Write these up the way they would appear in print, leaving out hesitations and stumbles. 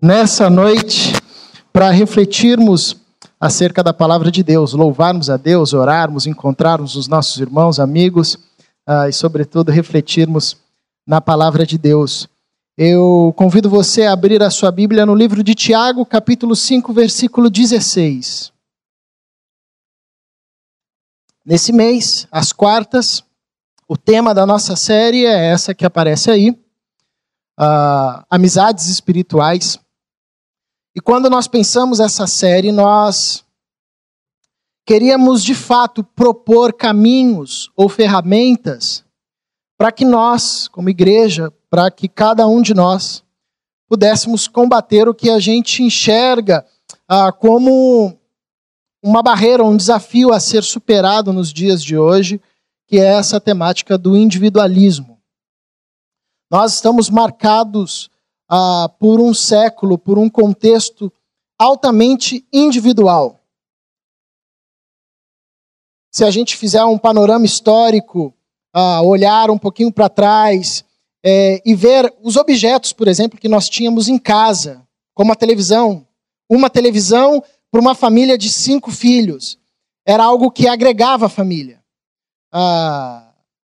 nessa noite para refletirmos acerca da palavra de Deus, louvarmos a Deus, orarmos, encontrarmos os nossos irmãos, amigos e, sobretudo, refletirmos na palavra de Deus. Eu convido você a abrir a sua Bíblia no livro de Tiago, capítulo 5, versículo 16. Nesse mês, às quartas, o tema da nossa série é essa que aparece aí, amizades espirituais. E quando nós pensamos essa série, nós queríamos de fato propor caminhos ou ferramentas para que nós, como igreja, para que cada um de nós pudéssemos combater o que a gente enxerga como uma barreira, um desafio a ser superado nos dias de hoje, que é essa temática do individualismo. Nós estamos marcados por um século, por um contexto altamente individual. Se a gente fizer um panorama histórico, olhar um pouquinho para trás e ver os objetos, por exemplo, que nós tínhamos em casa, como a televisão. Uma televisão para uma família de 5 filhos. Era algo que agregava a família.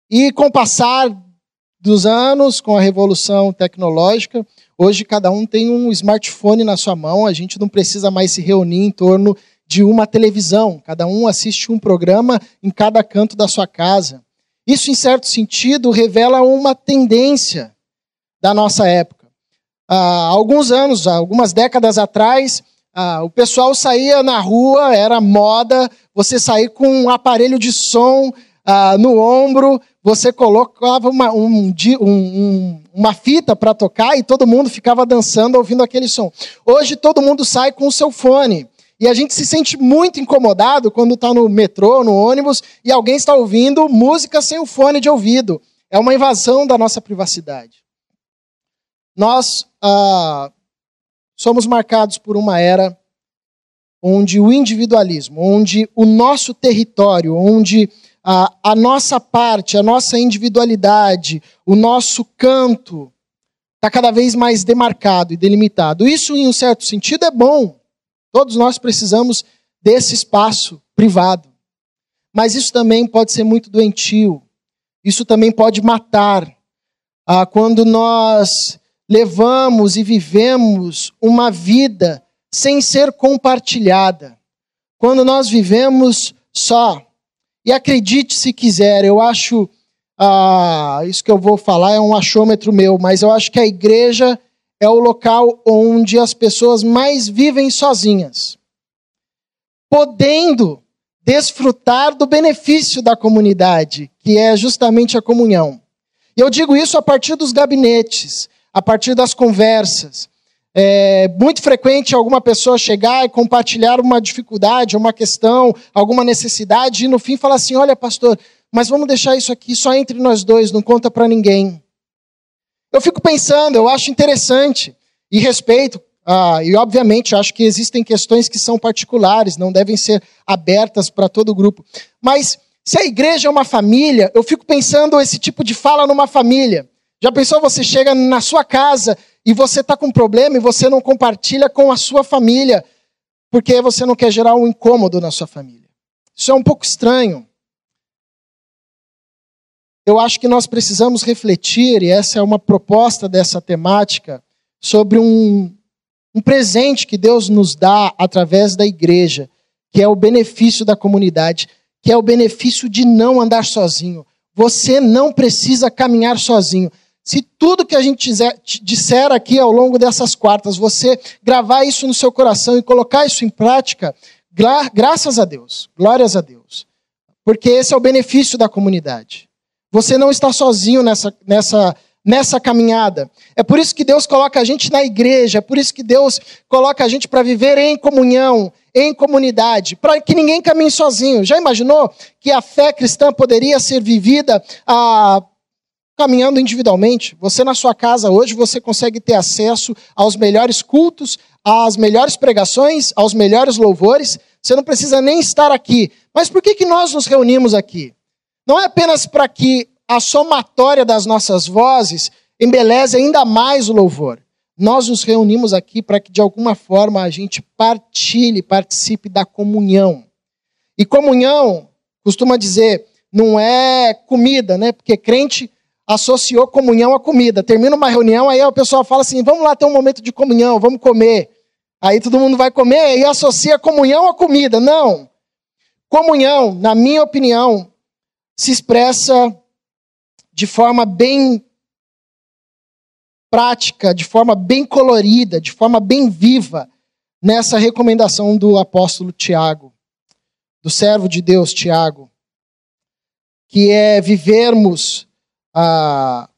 E com o passar dos anos, com a revolução tecnológica, hoje cada um tem um smartphone na sua mão, a gente não precisa mais se reunir em torno de uma televisão. Cada um assiste um programa em cada canto da sua casa. Isso, em certo sentido, revela uma tendência da nossa época. Há alguns anos, algumas décadas atrás, o pessoal saía na rua, era moda, você saía com um aparelho de som no ombro, você colocava uma fita para tocar e todo mundo ficava dançando, ouvindo aquele som. Hoje todo mundo sai com o seu fone. E a gente se sente muito incomodado quando está no metrô, no ônibus, e alguém está ouvindo música sem o fone de ouvido. É uma invasão da nossa privacidade. Nós somos marcados por uma era onde o individualismo, onde o nosso território, onde a nossa parte, a nossa individualidade, o nosso canto está cada vez mais demarcado e delimitado. Isso, em um certo sentido, é bom. Todos nós precisamos desse espaço privado. Mas isso também pode ser muito doentio. Isso também pode matar. Quando nós levamos e vivemos uma vida sem ser compartilhada. Quando nós vivemos só. E acredite se quiser, eu acho... isso que eu vou falar é um achômetro meu, mas eu acho que a igreja... é o local onde as pessoas mais vivem sozinhas, podendo desfrutar do benefício da comunidade, que é justamente a comunhão. E eu digo isso a partir dos gabinetes, a partir das conversas. É muito frequente alguma pessoa chegar e compartilhar uma dificuldade, uma questão, alguma necessidade, e no fim falar assim, olha pastor, mas vamos deixar isso aqui só entre nós dois, não conta para ninguém. Eu fico pensando, eu acho interessante e respeito, e obviamente acho que existem questões que são particulares, não devem ser abertas para todo o grupo. Mas se a igreja é uma família, eu fico pensando esse tipo de fala numa família. Já pensou, você chega na sua casa e você está com um problema e você não compartilha com a sua família, porque você não quer gerar um incômodo na sua família. Isso é um pouco estranho. Eu acho que nós precisamos refletir, e essa é uma proposta dessa temática, sobre um presente que Deus nos dá através da igreja, que é o benefício da comunidade, que é o benefício de não andar sozinho. Você não precisa caminhar sozinho. Se tudo que a gente disser aqui ao longo dessas quartas, você gravar isso no seu coração e colocar isso em prática, graças a Deus, glórias a Deus. Porque esse é o benefício da comunidade. Você não está sozinho nessa caminhada. É por isso que Deus coloca a gente na igreja. É por isso que Deus coloca a gente para viver em comunhão, em comunidade. Para que ninguém caminhe sozinho. Já imaginou que a fé cristã poderia ser vivida caminhando individualmente? Você na sua casa hoje, você consegue ter acesso aos melhores cultos, às melhores pregações, aos melhores louvores. Você não precisa nem estar aqui. Mas por que nós nos reunimos aqui? Não é apenas para que a somatória das nossas vozes embeleze ainda mais o louvor, nós nos reunimos aqui para que, de alguma forma, a gente participe da comunhão. E comunhão, costuma dizer, não é comida, né? Porque crente associou comunhão à comida. Termina uma reunião, aí o pessoal fala assim, vamos lá ter um momento de comunhão, vamos comer. Aí todo mundo vai comer e associa comunhão à comida. Não. Comunhão, na minha opinião, se expressa de forma bem prática, de forma bem colorida, de forma bem viva, nessa recomendação do apóstolo Tiago, do servo de Deus Tiago, que é vivermos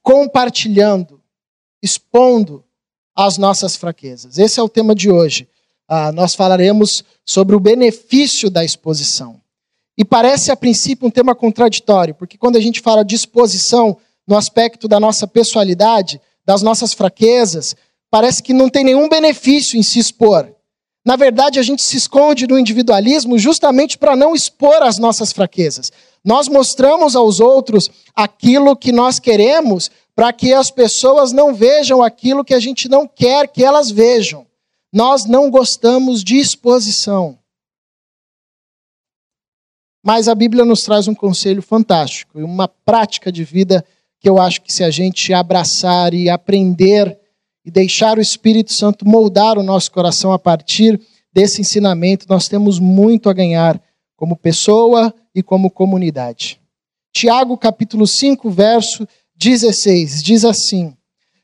compartilhando, expondo as nossas fraquezas. Esse é o tema de hoje. Nós falaremos sobre o benefício da exposição. E parece, a princípio, um tema contraditório, porque quando a gente fala de exposição no aspecto da nossa pessoalidade, das nossas fraquezas, parece que não tem nenhum benefício em se expor. Na verdade, a gente se esconde no individualismo justamente para não expor as nossas fraquezas. Nós mostramos aos outros aquilo que nós queremos para que as pessoas não vejam aquilo que a gente não quer que elas vejam. Nós não gostamos de exposição. Mas a Bíblia nos traz um conselho fantástico e uma prática de vida que eu acho que, se a gente abraçar e aprender e deixar o Espírito Santo moldar o nosso coração a partir desse ensinamento, nós temos muito a ganhar como pessoa e como comunidade. Tiago, capítulo 5, verso 16, diz assim: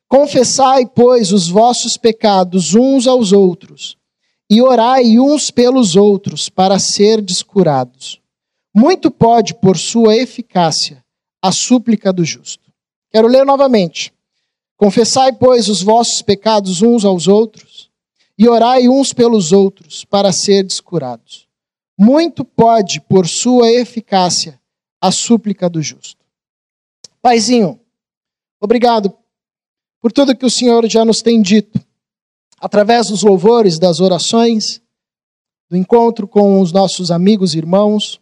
confessai, pois, os vossos pecados uns aos outros, e orai uns pelos outros para serdes curados. Muito pode, por sua eficácia, a súplica do justo. Quero ler novamente. Confessai, pois, os vossos pecados uns aos outros, e orai uns pelos outros para serdes curados. Muito pode, por sua eficácia, a súplica do justo. Paizinho, obrigado por tudo que o Senhor já nos tem dito, através dos louvores, das orações, do encontro com os nossos amigos e irmãos.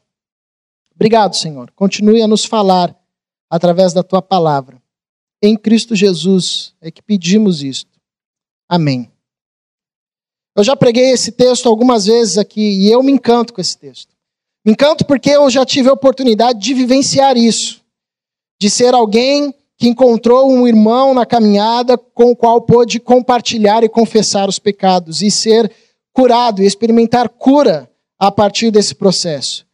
Obrigado, Senhor. Continue a nos falar através da tua palavra. Em Cristo Jesus é que pedimos isto. Amém. Eu já preguei esse texto algumas vezes aqui e eu me encanto com esse texto. Me encanto porque eu já tive a oportunidade de vivenciar isso. De ser alguém que encontrou um irmão na caminhada com o qual pôde compartilhar e confessar os pecados e ser curado e experimentar cura a partir desse processo.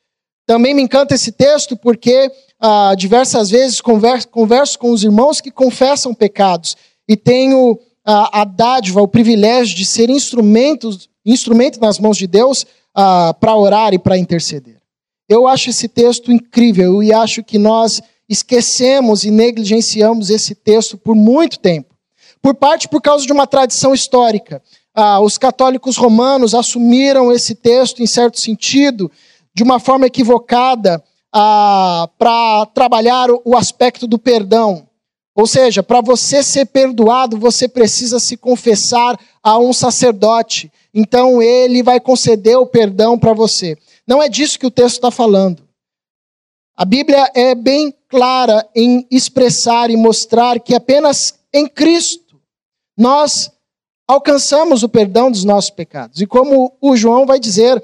Também me encanta esse texto porque diversas vezes converso com os irmãos que confessam pecados e tenho a dádiva, o privilégio de ser instrumento nas mãos de Deus para orar e para interceder. Eu acho esse texto incrível e acho que nós esquecemos e negligenciamos esse texto por muito tempo. Por causa de uma tradição histórica. Os católicos romanos assumiram esse texto, em certo sentido, de uma forma equivocada, para trabalhar o aspecto do perdão. Ou seja, para você ser perdoado, você precisa se confessar a um sacerdote. Então ele vai conceder o perdão para você. Não é disso que o texto está falando. A Bíblia é bem clara em expressar e mostrar que apenas em Cristo nós alcançamos o perdão dos nossos pecados. E como o João vai dizer,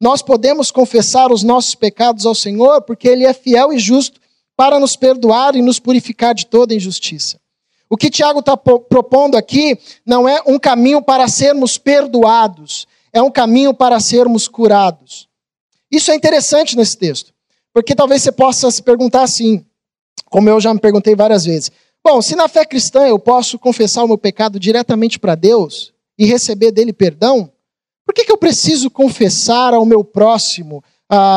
nós podemos confessar os nossos pecados ao Senhor, porque Ele é fiel e justo para nos perdoar e nos purificar de toda injustiça. O que Tiago está propondo aqui não é um caminho para sermos perdoados, é um caminho para sermos curados. Isso é interessante nesse texto, porque talvez você possa se perguntar assim, como eu já me perguntei várias vezes. Bom, se na fé cristã eu posso confessar o meu pecado diretamente para Deus e receber dele perdão, por que eu preciso confessar ao meu próximo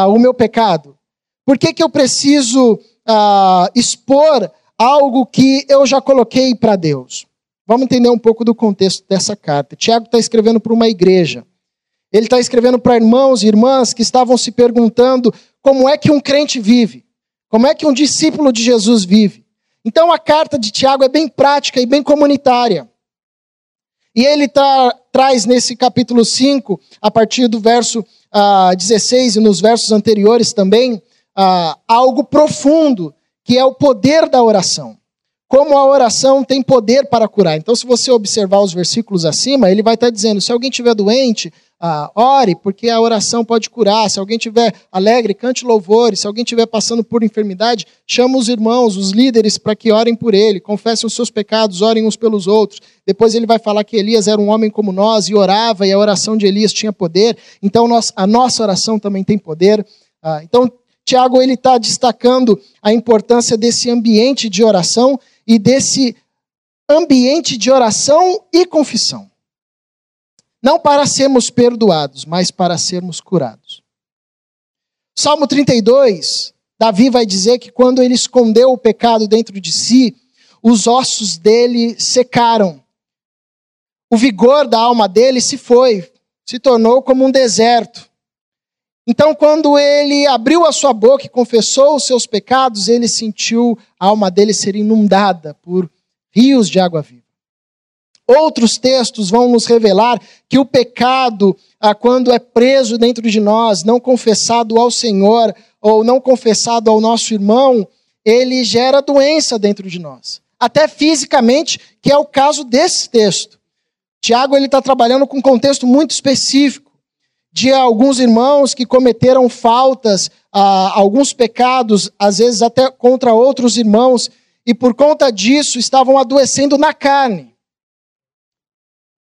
o meu pecado? Por que eu preciso expor algo que eu já coloquei para Deus? Vamos entender um pouco do contexto dessa carta. Tiago está escrevendo para uma igreja. Ele está escrevendo para irmãos e irmãs que estavam se perguntando como é que um crente vive, como é que um discípulo de Jesus vive. Então a carta de Tiago é bem prática e bem comunitária. E ele traz nesse capítulo 5, a partir do verso 16 e nos versos anteriores também, algo profundo, que é o poder da oração. como a oração tem poder para curar. Então, se você observar os versículos acima, ele vai estar dizendo, se alguém estiver doente, ore, porque a oração pode curar. Se alguém estiver alegre, cante louvores. Se alguém estiver passando por enfermidade, chama os irmãos, os líderes, para que orem por ele, confessem os seus pecados, orem uns pelos outros. Depois ele vai falar que Elias era um homem como nós e orava, e a oração de Elias tinha poder. Então, a nossa oração também tem poder. Então, Tiago está destacando a importância desse ambiente de oração, e desse ambiente de oração e confissão. Não para sermos perdoados, mas para sermos curados. Salmo 32, Davi vai dizer que quando ele escondeu o pecado dentro de si, os ossos dele secaram. O vigor da alma dele se foi, se tornou como um deserto. Então, quando ele abriu a sua boca e confessou os seus pecados, ele sentiu a alma dele ser inundada por rios de água viva. Outros textos vão nos revelar que o pecado, quando é preso dentro de nós, não confessado ao Senhor ou não confessado ao nosso irmão, ele gera doença dentro de nós. Até fisicamente, que é o caso desse texto. Tiago está trabalhando com um contexto muito específico. De alguns irmãos que cometeram faltas, alguns pecados, às vezes até contra outros irmãos, e por conta disso estavam adoecendo na carne.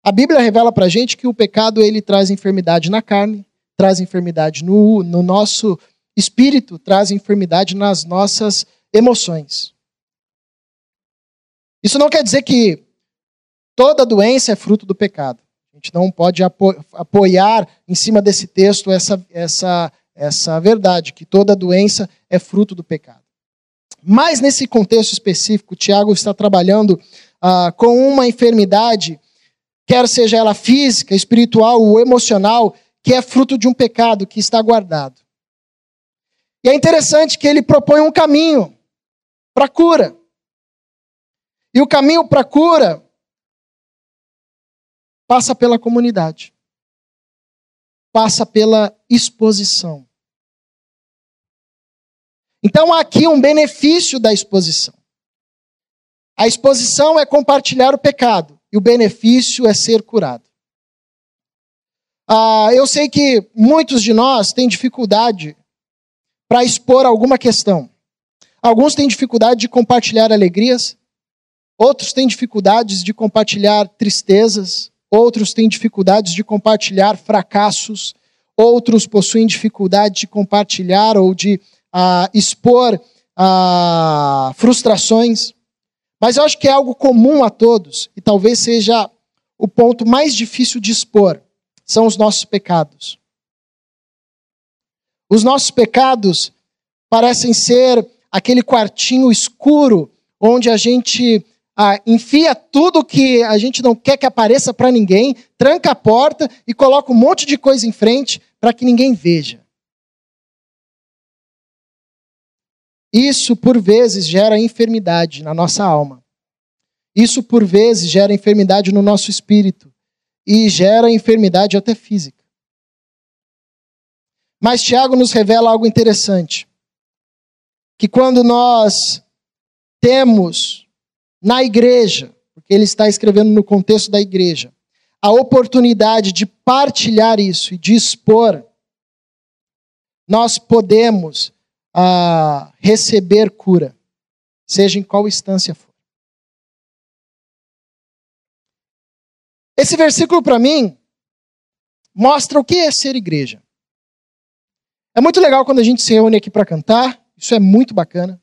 A Bíblia revela para a gente que o pecado ele traz enfermidade na carne, traz enfermidade no nosso espírito, traz enfermidade nas nossas emoções. Isso não quer dizer que toda doença é fruto do pecado. A gente não pode apoiar em cima desse texto essa verdade, que toda doença é fruto do pecado. Mas nesse contexto específico, Tiago está trabalhando com uma enfermidade, quer seja ela física, espiritual ou emocional, que é fruto de um pecado que está guardado. E é interessante que ele propõe um caminho para a cura. E o caminho para a cura passa pela comunidade. Passa pela exposição. Então há aqui um benefício da exposição. A exposição é compartilhar o pecado. E o benefício é ser curado. Eu sei que muitos de nós têm dificuldade para expor alguma questão. Alguns têm dificuldade de compartilhar alegrias. Outros têm dificuldades de compartilhar tristezas. Outros têm dificuldades de compartilhar fracassos. Outros possuem dificuldade de compartilhar ou de expor frustrações. Mas eu acho que é algo comum a todos, e talvez seja o ponto mais difícil de expor, são os nossos pecados. Os nossos pecados parecem ser aquele quartinho escuro onde a gente enfia tudo que a gente não quer que apareça para ninguém, tranca a porta e coloca um monte de coisa em frente para que ninguém veja. Isso, por vezes, gera enfermidade na nossa alma. Isso, por vezes, gera enfermidade no nosso espírito. E gera enfermidade até física. Mas Tiago nos revela algo interessante. Que quando nós temos na igreja, porque ele está escrevendo no contexto da igreja, a oportunidade de partilhar isso e de expor, nós podemos receber cura, seja em qual instância for. Esse versículo, para mim, mostra o que é ser igreja. É muito legal quando a gente se reúne aqui para cantar, isso é muito bacana.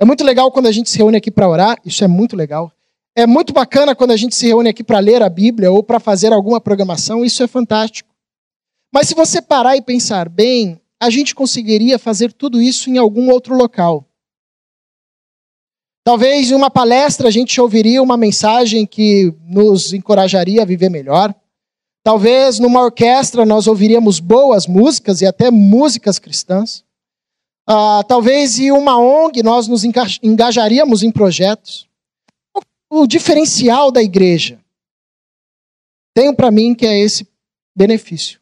É muito legal quando a gente se reúne aqui para orar, isso é muito legal. É muito bacana quando a gente se reúne aqui para ler a Bíblia ou para fazer alguma programação, isso é fantástico. Mas se você parar e pensar bem, a gente conseguiria fazer tudo isso em algum outro local. Talvez em uma palestra a gente ouviria uma mensagem que nos encorajaria a viver melhor. Talvez numa orquestra nós ouviríamos boas músicas e até músicas cristãs. Talvez em uma ONG nós nos engajaríamos em projetos. O diferencial da igreja. Tenho para mim que é esse benefício.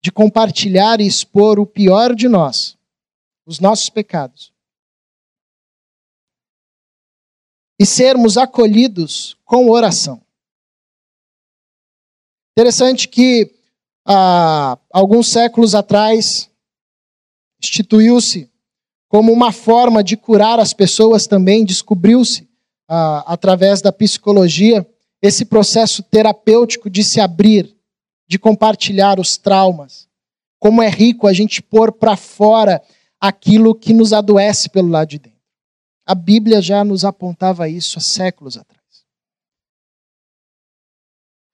De compartilhar e expor o pior de nós. Os nossos pecados. e sermos acolhidos com oração. Interessante que alguns séculos atrás instituiu-se como uma forma de curar as pessoas também, descobriu-se através da psicologia esse processo terapêutico de se abrir, de compartilhar os traumas. Como é rico a gente pôr para fora aquilo que nos adoece pelo lado de dentro. A Bíblia já nos apontava isso há séculos atrás.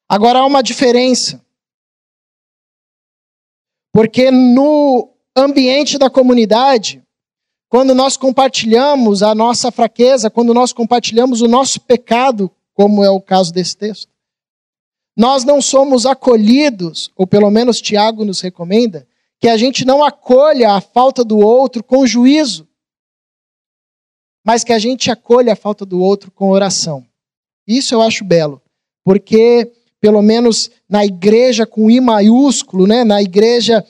Agora há uma diferença. Porque no ambiente da comunidade, quando nós compartilhamos a nossa fraqueza, quando nós compartilhamos o nosso pecado, como é o caso desse texto, nós não somos acolhidos, ou pelo menos Tiago nos recomenda, que a gente não acolha a falta do outro com juízo, mas que a gente acolha a falta do outro com oração. Isso eu acho belo, porque pelo menos na igreja com I maiúsculo, né, na igreja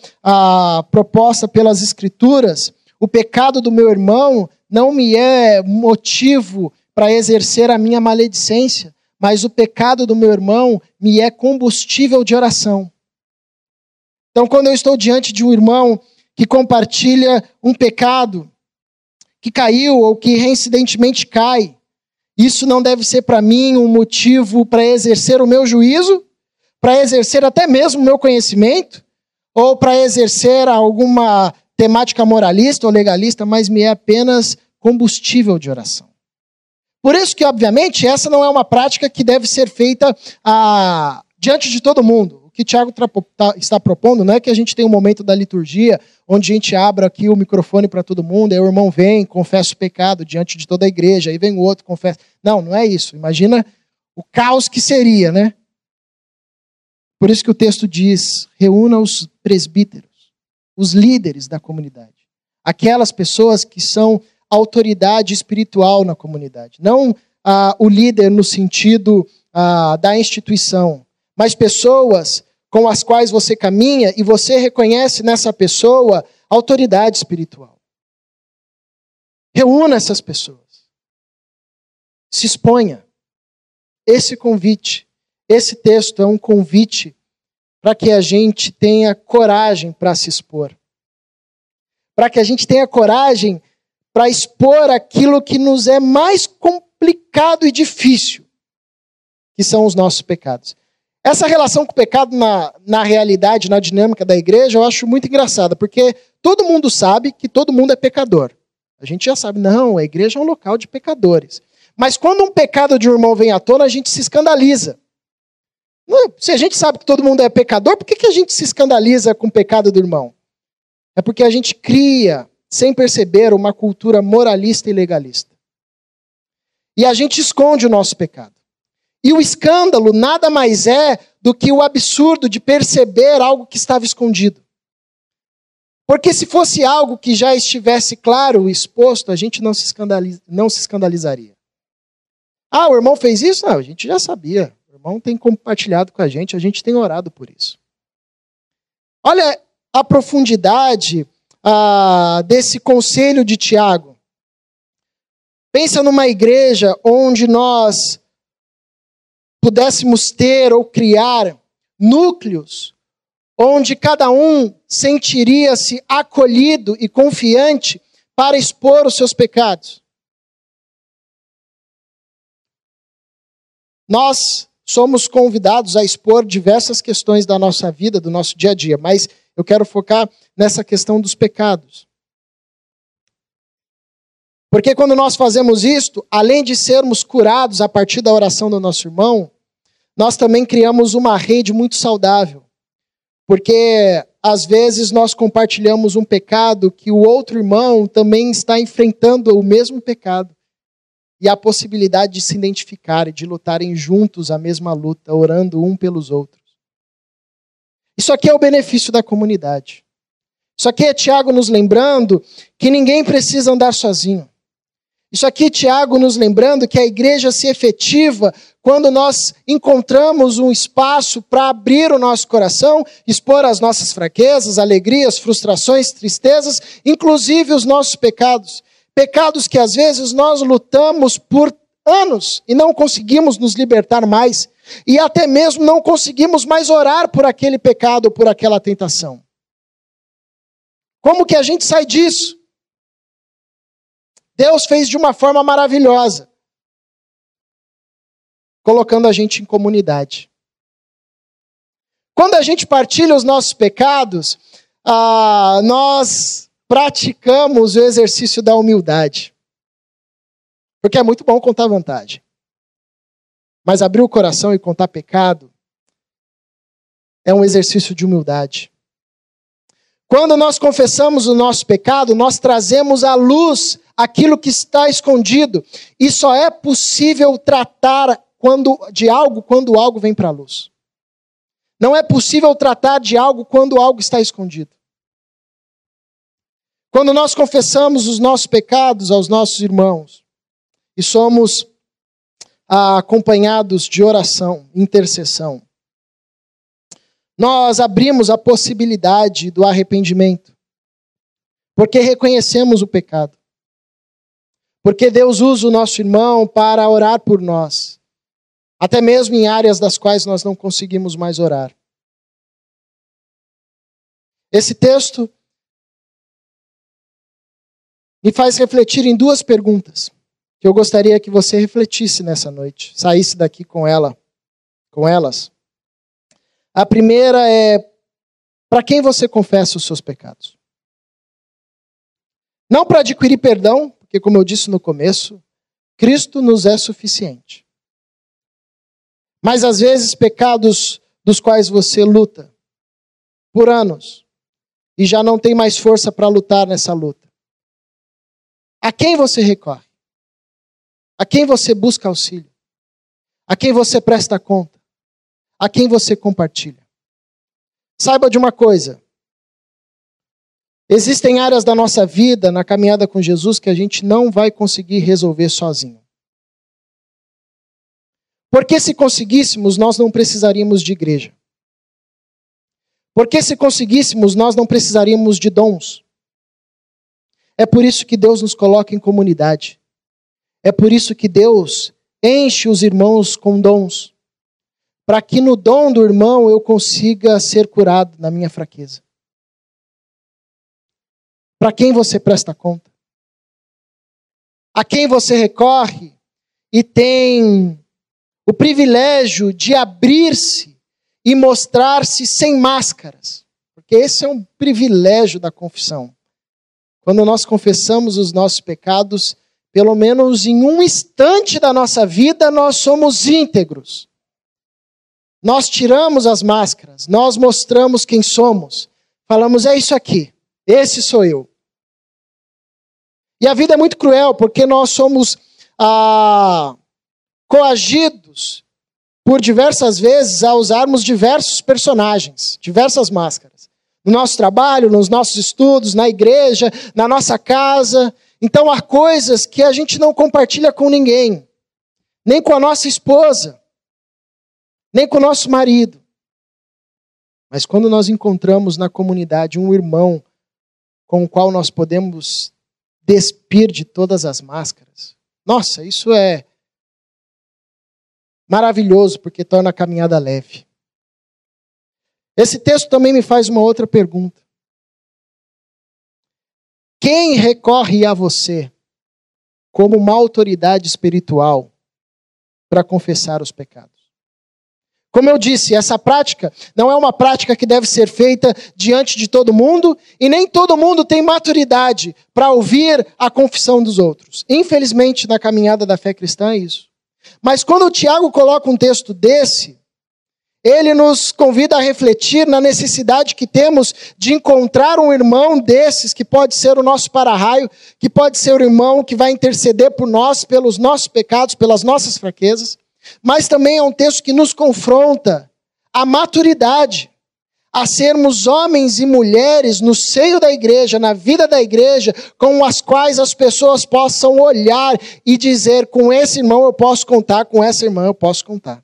proposta pelas Escrituras, o pecado do meu irmão não me é motivo para exercer a minha maledicência, mas o pecado do meu irmão me é combustível de oração. Então, quando eu estou diante de um irmão que compartilha um pecado, que caiu ou que reincidentemente cai, isso não deve ser para mim um motivo para exercer o meu juízo, para exercer até mesmo o meu conhecimento, ou para exercer alguma temática moralista ou legalista, mas me é apenas combustível de oração. Por isso que, obviamente, essa não é uma prática que deve ser feita diante de todo mundo. O que Tiago está propondo não é que a gente tenha um momento da liturgia onde a gente abra aqui o microfone para todo mundo, aí o irmão vem, confessa o pecado diante de toda a igreja, aí vem o outro, confessa. Não, não é isso. Imagina o caos que seria, né? Por isso que o texto diz, reúna os presbíteros, os líderes da comunidade, aquelas pessoas que são autoridade espiritual na comunidade. Não o líder no sentido da instituição, mas pessoas com as quais você caminha e você reconhece nessa pessoa autoridade espiritual. Reúna essas pessoas. Se exponha. Esse convite, esse texto é um convite para que a gente tenha coragem para se expor. Para que a gente tenha coragem para expor aquilo que nos é mais complicado e difícil, que são os nossos pecados. Essa relação com o pecado na realidade, na dinâmica da igreja, eu acho muito engraçada, porque todo mundo sabe que todo mundo é pecador. A gente já sabe, não, a igreja é um local de pecadores. Mas quando um pecado de um irmão vem à tona, a gente se escandaliza. Se a gente sabe que todo mundo é pecador, por que a gente se escandaliza com o pecado do irmão? É porque a gente cria, sem perceber, uma cultura moralista e legalista. E a gente esconde o nosso pecado. E o escândalo nada mais é do que o absurdo de perceber algo que estava escondido. Porque se fosse algo que já estivesse claro, exposto, a gente não se escandalizaria. Ah, o irmão fez isso? Não, a gente já sabia. O irmão tem compartilhado com a gente tem orado por isso. Olha a profundidade desse conselho de Tiago. Pensa numa igreja onde nós pudéssemos ter ou criar núcleos onde cada um sentiria-se acolhido e confiante para expor os seus pecados. Nós somos convidados a expor diversas questões da nossa vida, do nosso dia a dia, mas eu quero focar nessa questão dos pecados. Porque quando nós fazemos isto, além de sermos curados a partir da oração do nosso irmão, nós também criamos uma rede muito saudável. Porque às vezes nós compartilhamos um pecado que o outro irmão também está enfrentando o mesmo pecado. E a possibilidade de se identificar e de lutarem juntos a mesma luta, orando um pelos outros. Isso aqui é o benefício da comunidade. Isso aqui é Tiago nos lembrando que ninguém precisa andar sozinho. Isso aqui é Tiago nos lembrando que a igreja se efetiva quando nós encontramos um espaço para abrir o nosso coração, expor as nossas fraquezas, alegrias, frustrações, tristezas, inclusive os nossos pecados. Pecados que às vezes nós lutamos por anos e não conseguimos nos libertar mais, e até mesmo não conseguimos mais orar por aquele pecado, por aquela tentação. Como que a gente sai disso? Deus fez de uma forma maravilhosa, colocando a gente em comunidade. Quando a gente partilha os nossos pecados, nós praticamos o exercício da humildade. Porque é muito bom contar vantagem. Mas abrir o coração e contar pecado é um exercício de humildade. Quando nós confessamos o nosso pecado, nós trazemos à luz aquilo que está escondido. E só é possível tratar quando algo vem para a luz. Não é possível tratar de algo quando algo está escondido. Quando nós confessamos os nossos pecados aos nossos irmãos e somos acompanhados de oração, intercessão, nós abrimos a possibilidade do arrependimento, porque reconhecemos o pecado. Porque Deus usa o nosso irmão para orar por nós. Até mesmo em áreas das quais nós não conseguimos mais orar. Esse texto me faz refletir em duas perguntas que eu gostaria que você refletisse nessa noite, saísse daqui com elas. A primeira é: para quem você confessa os seus pecados? Não para adquirir perdão, porque como eu disse no começo, Cristo nos é suficiente. Mas às vezes pecados dos quais você luta por anos e já não tem mais força para lutar nessa luta. A quem você recorre? A quem você busca auxílio? A quem você presta conta? A quem você compartilha? Saiba de uma coisa. Existem áreas da nossa vida, na caminhada com Jesus, que a gente não vai conseguir resolver sozinho. Porque se conseguíssemos, nós não precisaríamos de igreja. Porque se conseguíssemos, nós não precisaríamos de dons. É por isso que Deus nos coloca em comunidade. É por isso que Deus enche os irmãos com dons. Para que no dom do irmão eu consiga ser curado na minha fraqueza. Para quem você presta conta? A quem você recorre e tem o privilégio de abrir-se e mostrar-se sem máscaras. Porque esse é um privilégio da confissão. Quando nós confessamos os nossos pecados, pelo menos em um instante da nossa vida, nós somos íntegros. Nós tiramos as máscaras, nós mostramos quem somos. Falamos, é isso aqui, esse sou eu. E a vida é muito cruel, porque nós somos coagidos por diversas vezes a usarmos diversos personagens, diversas máscaras. No nosso trabalho, nos nossos estudos, na igreja, na nossa casa. Então há coisas que a gente não compartilha com ninguém. Nem com a nossa esposa. Nem com o nosso marido. Mas quando nós encontramos na comunidade um irmão com o qual nós podemos despir de todas as máscaras. Nossa, isso é maravilhoso, porque torna a caminhada leve. Esse texto também me faz uma outra pergunta. Quem recorre a você como uma autoridade espiritual para confessar os pecados? Como eu disse, essa prática não é uma prática que deve ser feita diante de todo mundo, e nem todo mundo tem maturidade para ouvir a confissão dos outros. Infelizmente, na caminhada da fé cristã é isso. Mas quando o Tiago coloca um texto desse, ele nos convida a refletir na necessidade que temos de encontrar um irmão desses, que pode ser o nosso para-raio, que pode ser o irmão que vai interceder por nós, pelos nossos pecados, pelas nossas fraquezas. Mas também é um texto que nos confronta à maturidade, a sermos homens e mulheres no seio da igreja, na vida da igreja, com as quais as pessoas possam olhar e dizer, com esse irmão eu posso contar, com essa irmã eu posso contar.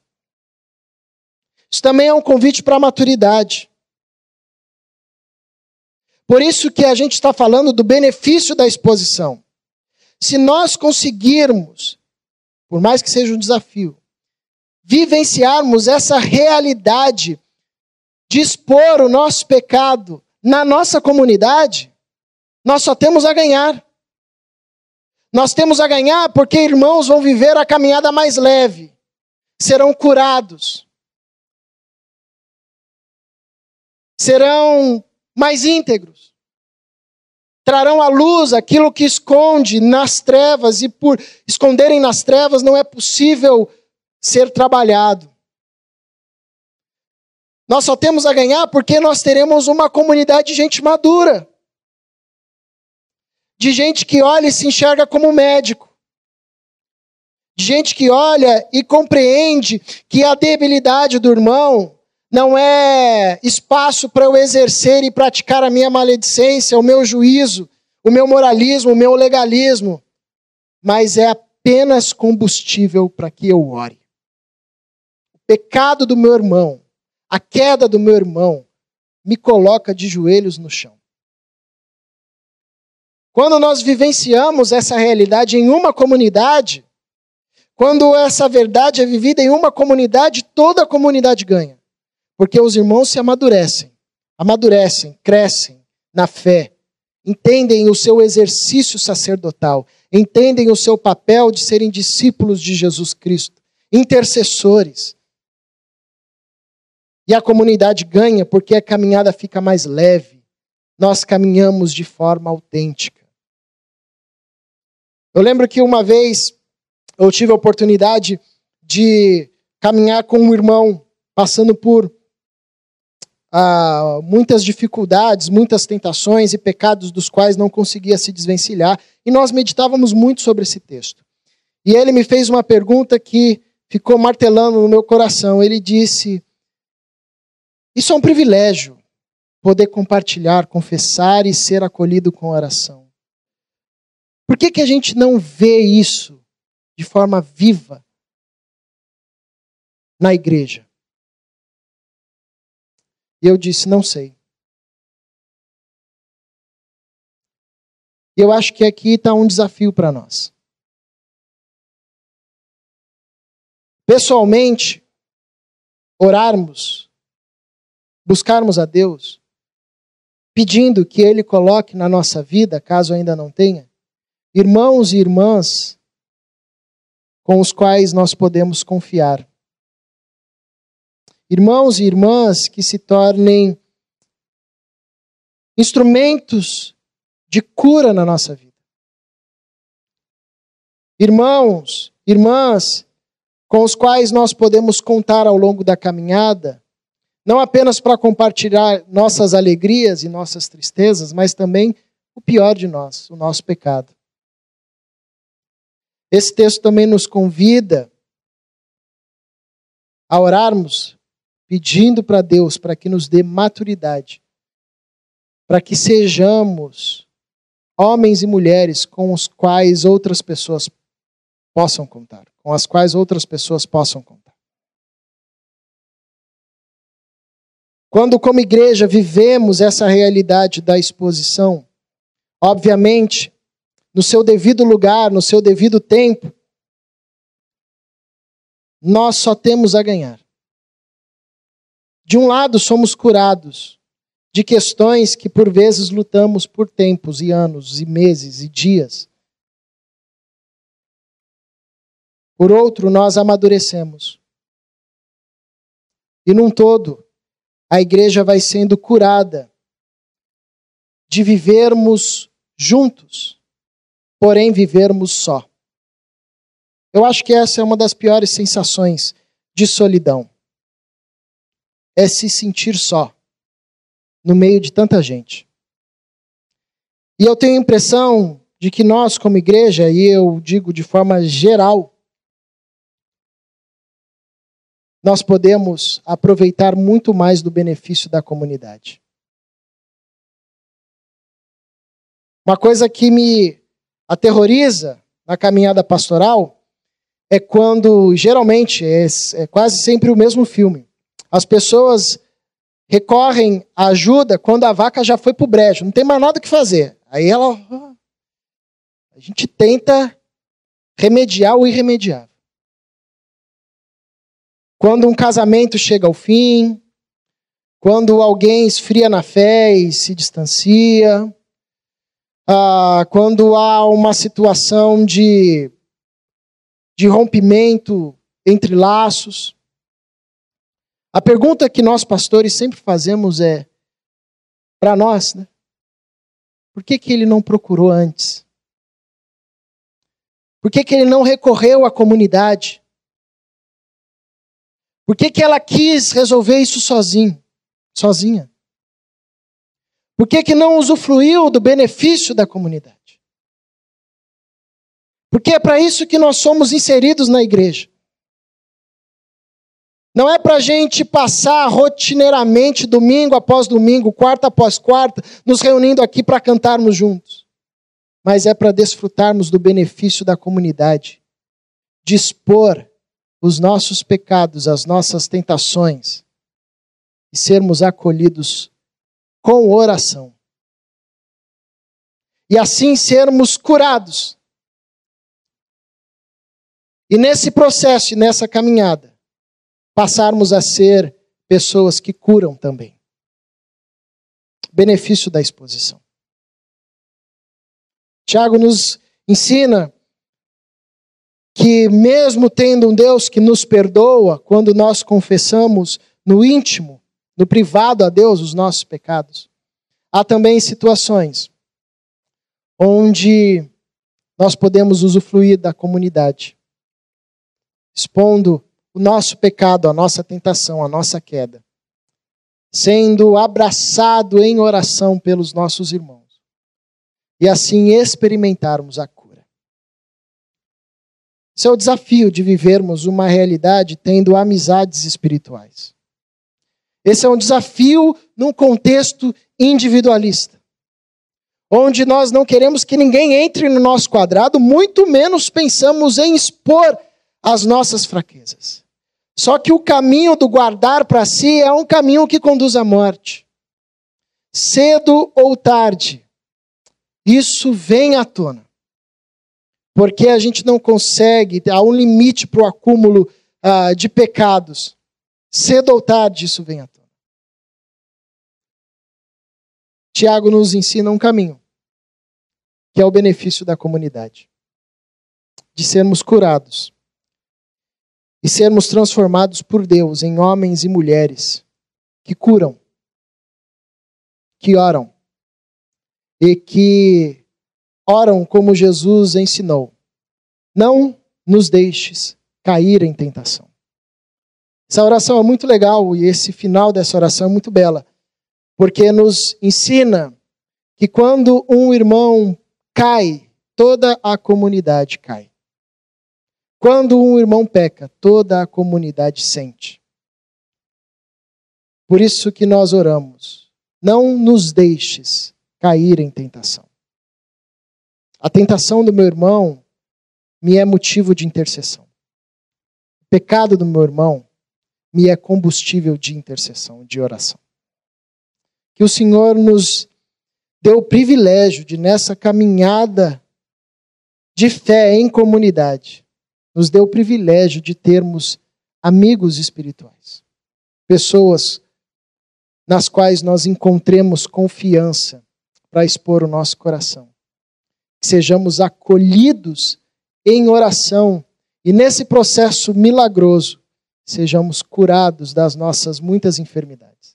Isso também é um convite para a maturidade. Por isso que a gente está falando do benefício da exposição. Se nós conseguirmos por mais que seja um desafio, vivenciarmos essa realidade de expor o nosso pecado na nossa comunidade, nós só temos a ganhar. Nós temos a ganhar porque irmãos vão viver a caminhada mais leve, serão curados, serão mais íntegros, trarão à luz aquilo que esconde nas trevas, e por esconderem nas trevas não é possível ser trabalhado. Nós só temos a ganhar porque nós teremos uma comunidade de gente madura, de gente que olha e se enxerga como médico, de gente que olha e compreende que a debilidade do irmão não é espaço para eu exercer e praticar a minha maledicência, o meu juízo, o meu moralismo, o meu legalismo, mas é apenas combustível para que eu ore. O pecado do meu irmão, a queda do meu irmão, me coloca de joelhos no chão. Quando nós vivenciamos essa realidade em uma comunidade, quando essa verdade é vivida em uma comunidade, toda a comunidade ganha. Porque os irmãos se amadurecem, crescem na fé, entendem o seu exercício sacerdotal, entendem o seu papel de serem discípulos de Jesus Cristo, intercessores. E a comunidade ganha porque a caminhada fica mais leve. Nós caminhamos de forma autêntica. Eu lembro que uma vez eu tive a oportunidade de caminhar com um irmão passando por muitas dificuldades, muitas tentações e pecados dos quais não conseguia se desvencilhar. E nós meditávamos muito sobre esse texto. E ele me fez uma pergunta que ficou martelando no meu coração. Ele disse: isso é um privilégio, poder compartilhar, confessar e ser acolhido com oração. Por que a gente não vê isso de forma viva na igreja? E eu disse, não sei. E eu acho que aqui está um desafio para nós. Pessoalmente, orarmos, buscarmos a Deus, pedindo que Ele coloque na nossa vida, caso ainda não tenha, irmãos e irmãs com os quais nós podemos confiar. Irmãos e irmãs que se tornem instrumentos de cura na nossa vida. Irmãos, irmãs com os quais nós podemos contar ao longo da caminhada, não apenas para compartilhar nossas alegrias e nossas tristezas, mas também o pior de nós, o nosso pecado. Esse texto também nos convida a orarmos, pedindo para Deus, para que nos dê maturidade, para que sejamos homens e mulheres com os quais outras pessoas possam contar, com as quais outras pessoas possam contar. Quando, como igreja, vivemos essa realidade da exposição, obviamente, no seu devido lugar, no seu devido tempo, nós só temos a ganhar. De um lado, somos curados de questões que, por vezes, lutamos por tempos e anos e meses e dias. Por outro, nós amadurecemos. E num todo, a igreja vai sendo curada de vivermos juntos, porém vivermos só. Eu acho que essa é uma das piores sensações de solidão. É se sentir só, no meio de tanta gente. E eu tenho a impressão de que nós, como igreja, e eu digo de forma geral, nós podemos aproveitar muito mais do benefício da comunidade. Uma coisa que me aterroriza na caminhada pastoral é quando, geralmente, é quase sempre o mesmo filme. As pessoas recorrem à ajuda quando a vaca já foi pro brejo, não tem mais nada o que fazer. Aí a gente tenta remediar o irremediável. Quando um casamento chega ao fim, quando alguém esfria na fé e se distancia, quando há uma situação de rompimento entre laços. A pergunta que nós pastores sempre fazemos é, para nós, né? Por que que ele não procurou antes? Por que que ele não recorreu à comunidade? Por que que ela quis resolver isso sozinha? Por que que não usufruiu do benefício da comunidade? Porque é para isso que nós somos inseridos na igreja. Não é para a gente passar rotineiramente, domingo após domingo, quarta após quarta, nos reunindo aqui para cantarmos juntos. Mas é para desfrutarmos do benefício da comunidade. Dispor os nossos pecados, as nossas tentações. E sermos acolhidos com oração. E assim sermos curados. E nesse processo e nessa caminhada, passarmos a ser pessoas que curam também. Benefício da exposição. Tiago nos ensina que mesmo tendo um Deus que nos perdoa, quando nós confessamos no íntimo, no privado a Deus os nossos pecados, há também situações onde nós podemos usufruir da comunidade, expondo o nosso pecado, a nossa tentação, a nossa queda, sendo abraçado em oração pelos nossos irmãos, e assim experimentarmos a cura. Esse é o desafio de vivermos uma realidade tendo amizades espirituais. Esse é um desafio num contexto individualista, onde nós não queremos que ninguém entre no nosso quadrado, muito menos pensamos em expor as nossas fraquezas. Só que o caminho do guardar para si é um caminho que conduz à morte. Cedo ou tarde, isso vem à tona. Porque a gente não consegue, há um limite para o acúmulo de pecados. Cedo ou tarde, isso vem à tona. Tiago nos ensina um caminho, que é o benefício da comunidade. De sermos curados. E sermos transformados por Deus em homens e mulheres que curam, que oram e que oram como Jesus ensinou. Não nos deixes cair em tentação. Essa oração é muito legal e esse final dessa oração é muito bela, porque nos ensina que quando um irmão cai, toda a comunidade cai. Quando um irmão peca, toda a comunidade sente. Por isso que nós oramos. Não nos deixes cair em tentação. A tentação do meu irmão me é motivo de intercessão. O pecado do meu irmão me é combustível de intercessão, de oração. Que o Senhor nos dê o privilégio de, nessa caminhada de fé em comunidade, nos deu o privilégio de termos amigos espirituais. Pessoas nas quais nós encontremos confiança para expor o nosso coração. Que sejamos acolhidos em oração e nesse processo milagroso, sejamos curados das nossas muitas enfermidades.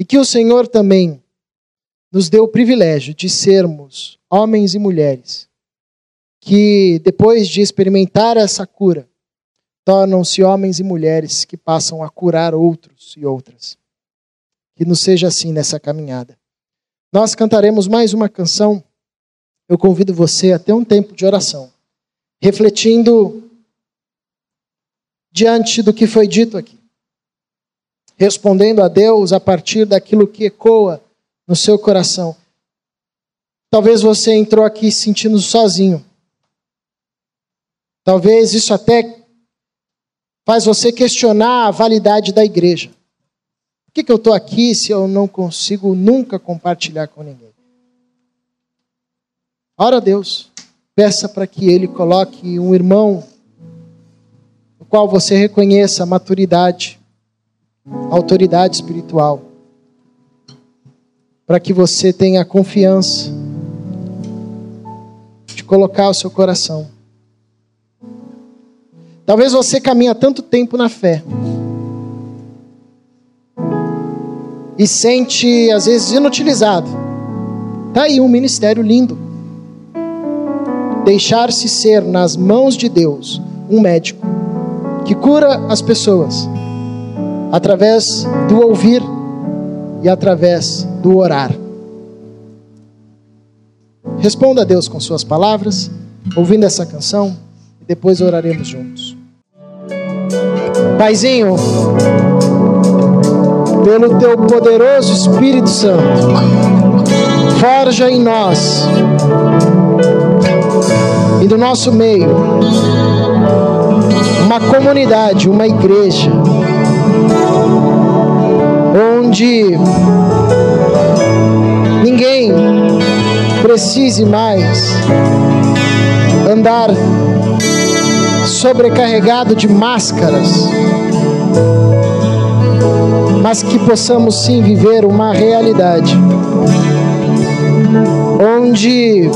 E que o Senhor também nos deu o privilégio de sermos homens e mulheres que depois de experimentar essa cura, tornam-se homens e mulheres que passam a curar outros e outras. Que nos seja assim nessa caminhada. Nós cantaremos mais uma canção. Eu convido você a ter um tempo de oração, refletindo diante do que foi dito aqui. Respondendo a Deus a partir daquilo que ecoa no seu coração. Talvez você entrou aqui sentindo sozinho. Talvez isso até faz você questionar a validade da igreja. Por que eu estou aqui se eu não consigo nunca compartilhar com ninguém? Ora a Deus, peça para que Ele coloque um irmão no qual você reconheça a maturidade, a autoridade espiritual, para que você tenha a confiança de colocar o seu coração. Talvez você caminhe há tanto tempo na fé e sente, às vezes, inutilizado. Está aí um ministério lindo. Deixar-se ser nas mãos de Deus um médico que cura as pessoas através do ouvir e através do orar. Responda a Deus com suas palavras, ouvindo essa canção, e depois oraremos juntos. Paizinho, pelo Teu poderoso Espírito Santo, forja em nós e do nosso meio uma comunidade, uma igreja, onde ninguém precise mais andar sobrecarregado de máscaras, mas que possamos sim viver uma realidade onde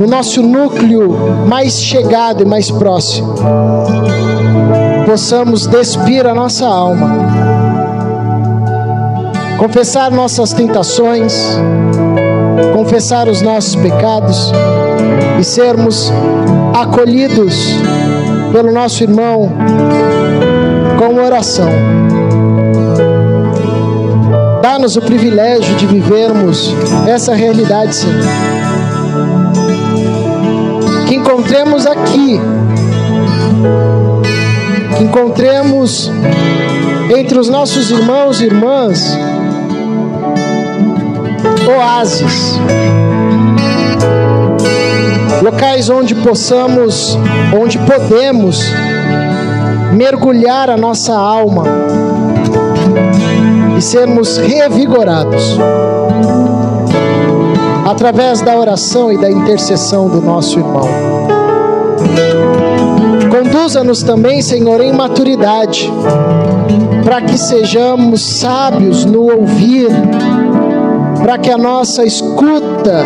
no nosso núcleo mais chegado e mais próximo possamos despir a nossa alma, confessar nossas tentações, confessar os nossos pecados e sermos acolhidos pelo nosso irmão com oração. Dá-nos o privilégio de vivermos essa realidade, Senhor. Que encontremos aqui, que encontremos entre os nossos irmãos e irmãs oásis, locais onde podemos mergulhar a nossa alma e sermos revigorados através da oração e da intercessão do nosso irmão. Conduza-nos também, Senhor, em maturidade, para que sejamos sábios no ouvir, para que a nossa escuta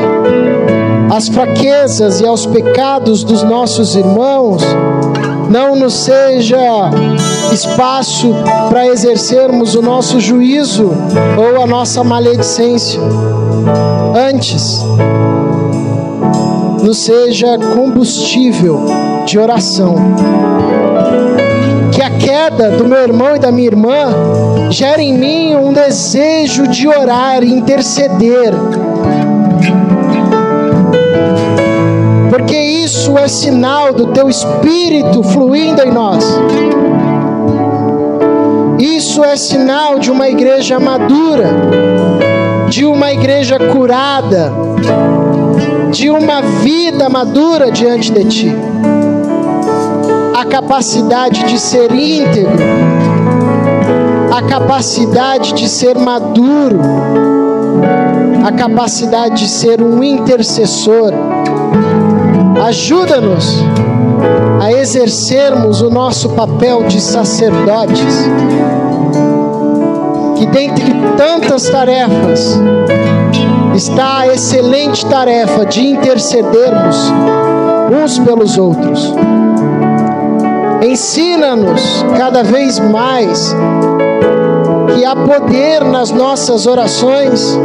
às fraquezas e aos pecados dos nossos irmãos não nos seja espaço para exercermos o nosso juízo ou a nossa maledicência. Antes, nos seja combustível de oração. Que a queda do meu irmão e da minha irmã gere em mim um desejo de orar e interceder. Porque isso é sinal do Teu Espírito fluindo em nós. Isso é sinal de uma igreja madura, de uma igreja curada, de uma vida madura diante de Ti. A capacidade de ser íntegro, a capacidade de ser maduro, a capacidade de ser um intercessor. Ajuda-nos a exercermos o nosso papel de sacerdotes, que dentre tantas tarefas está a excelente tarefa de intercedermos uns pelos outros. Ensina-nos cada vez mais que há poder nas nossas orações.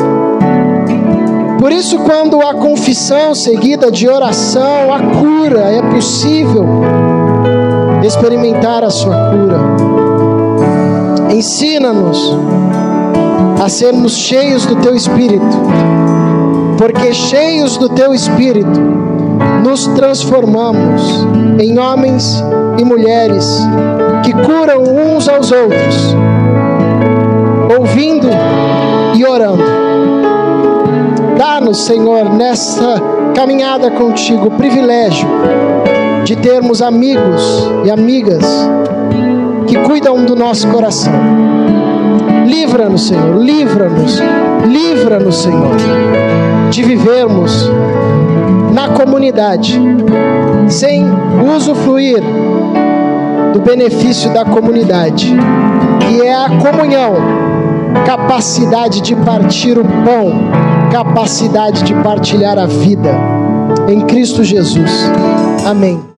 Por isso, quando a confissão seguida de oração, a cura, é possível experimentar a sua cura. Ensina-nos a sermos cheios do Teu Espírito, porque cheios do Teu Espírito nos transformamos em homens e mulheres que curam uns aos outros, ouvindo e orando. Dá-nos, Senhor, nessa caminhada contigo, o privilégio de termos amigos e amigas que cuidam do nosso coração. Livra-nos, Senhor, livra-nos, Senhor, de vivermos na comunidade sem usufruir do benefício da comunidade, que é a comunhão, capacidade de partir o pão, capacidade de partilhar a vida. Em Cristo Jesus. Amém.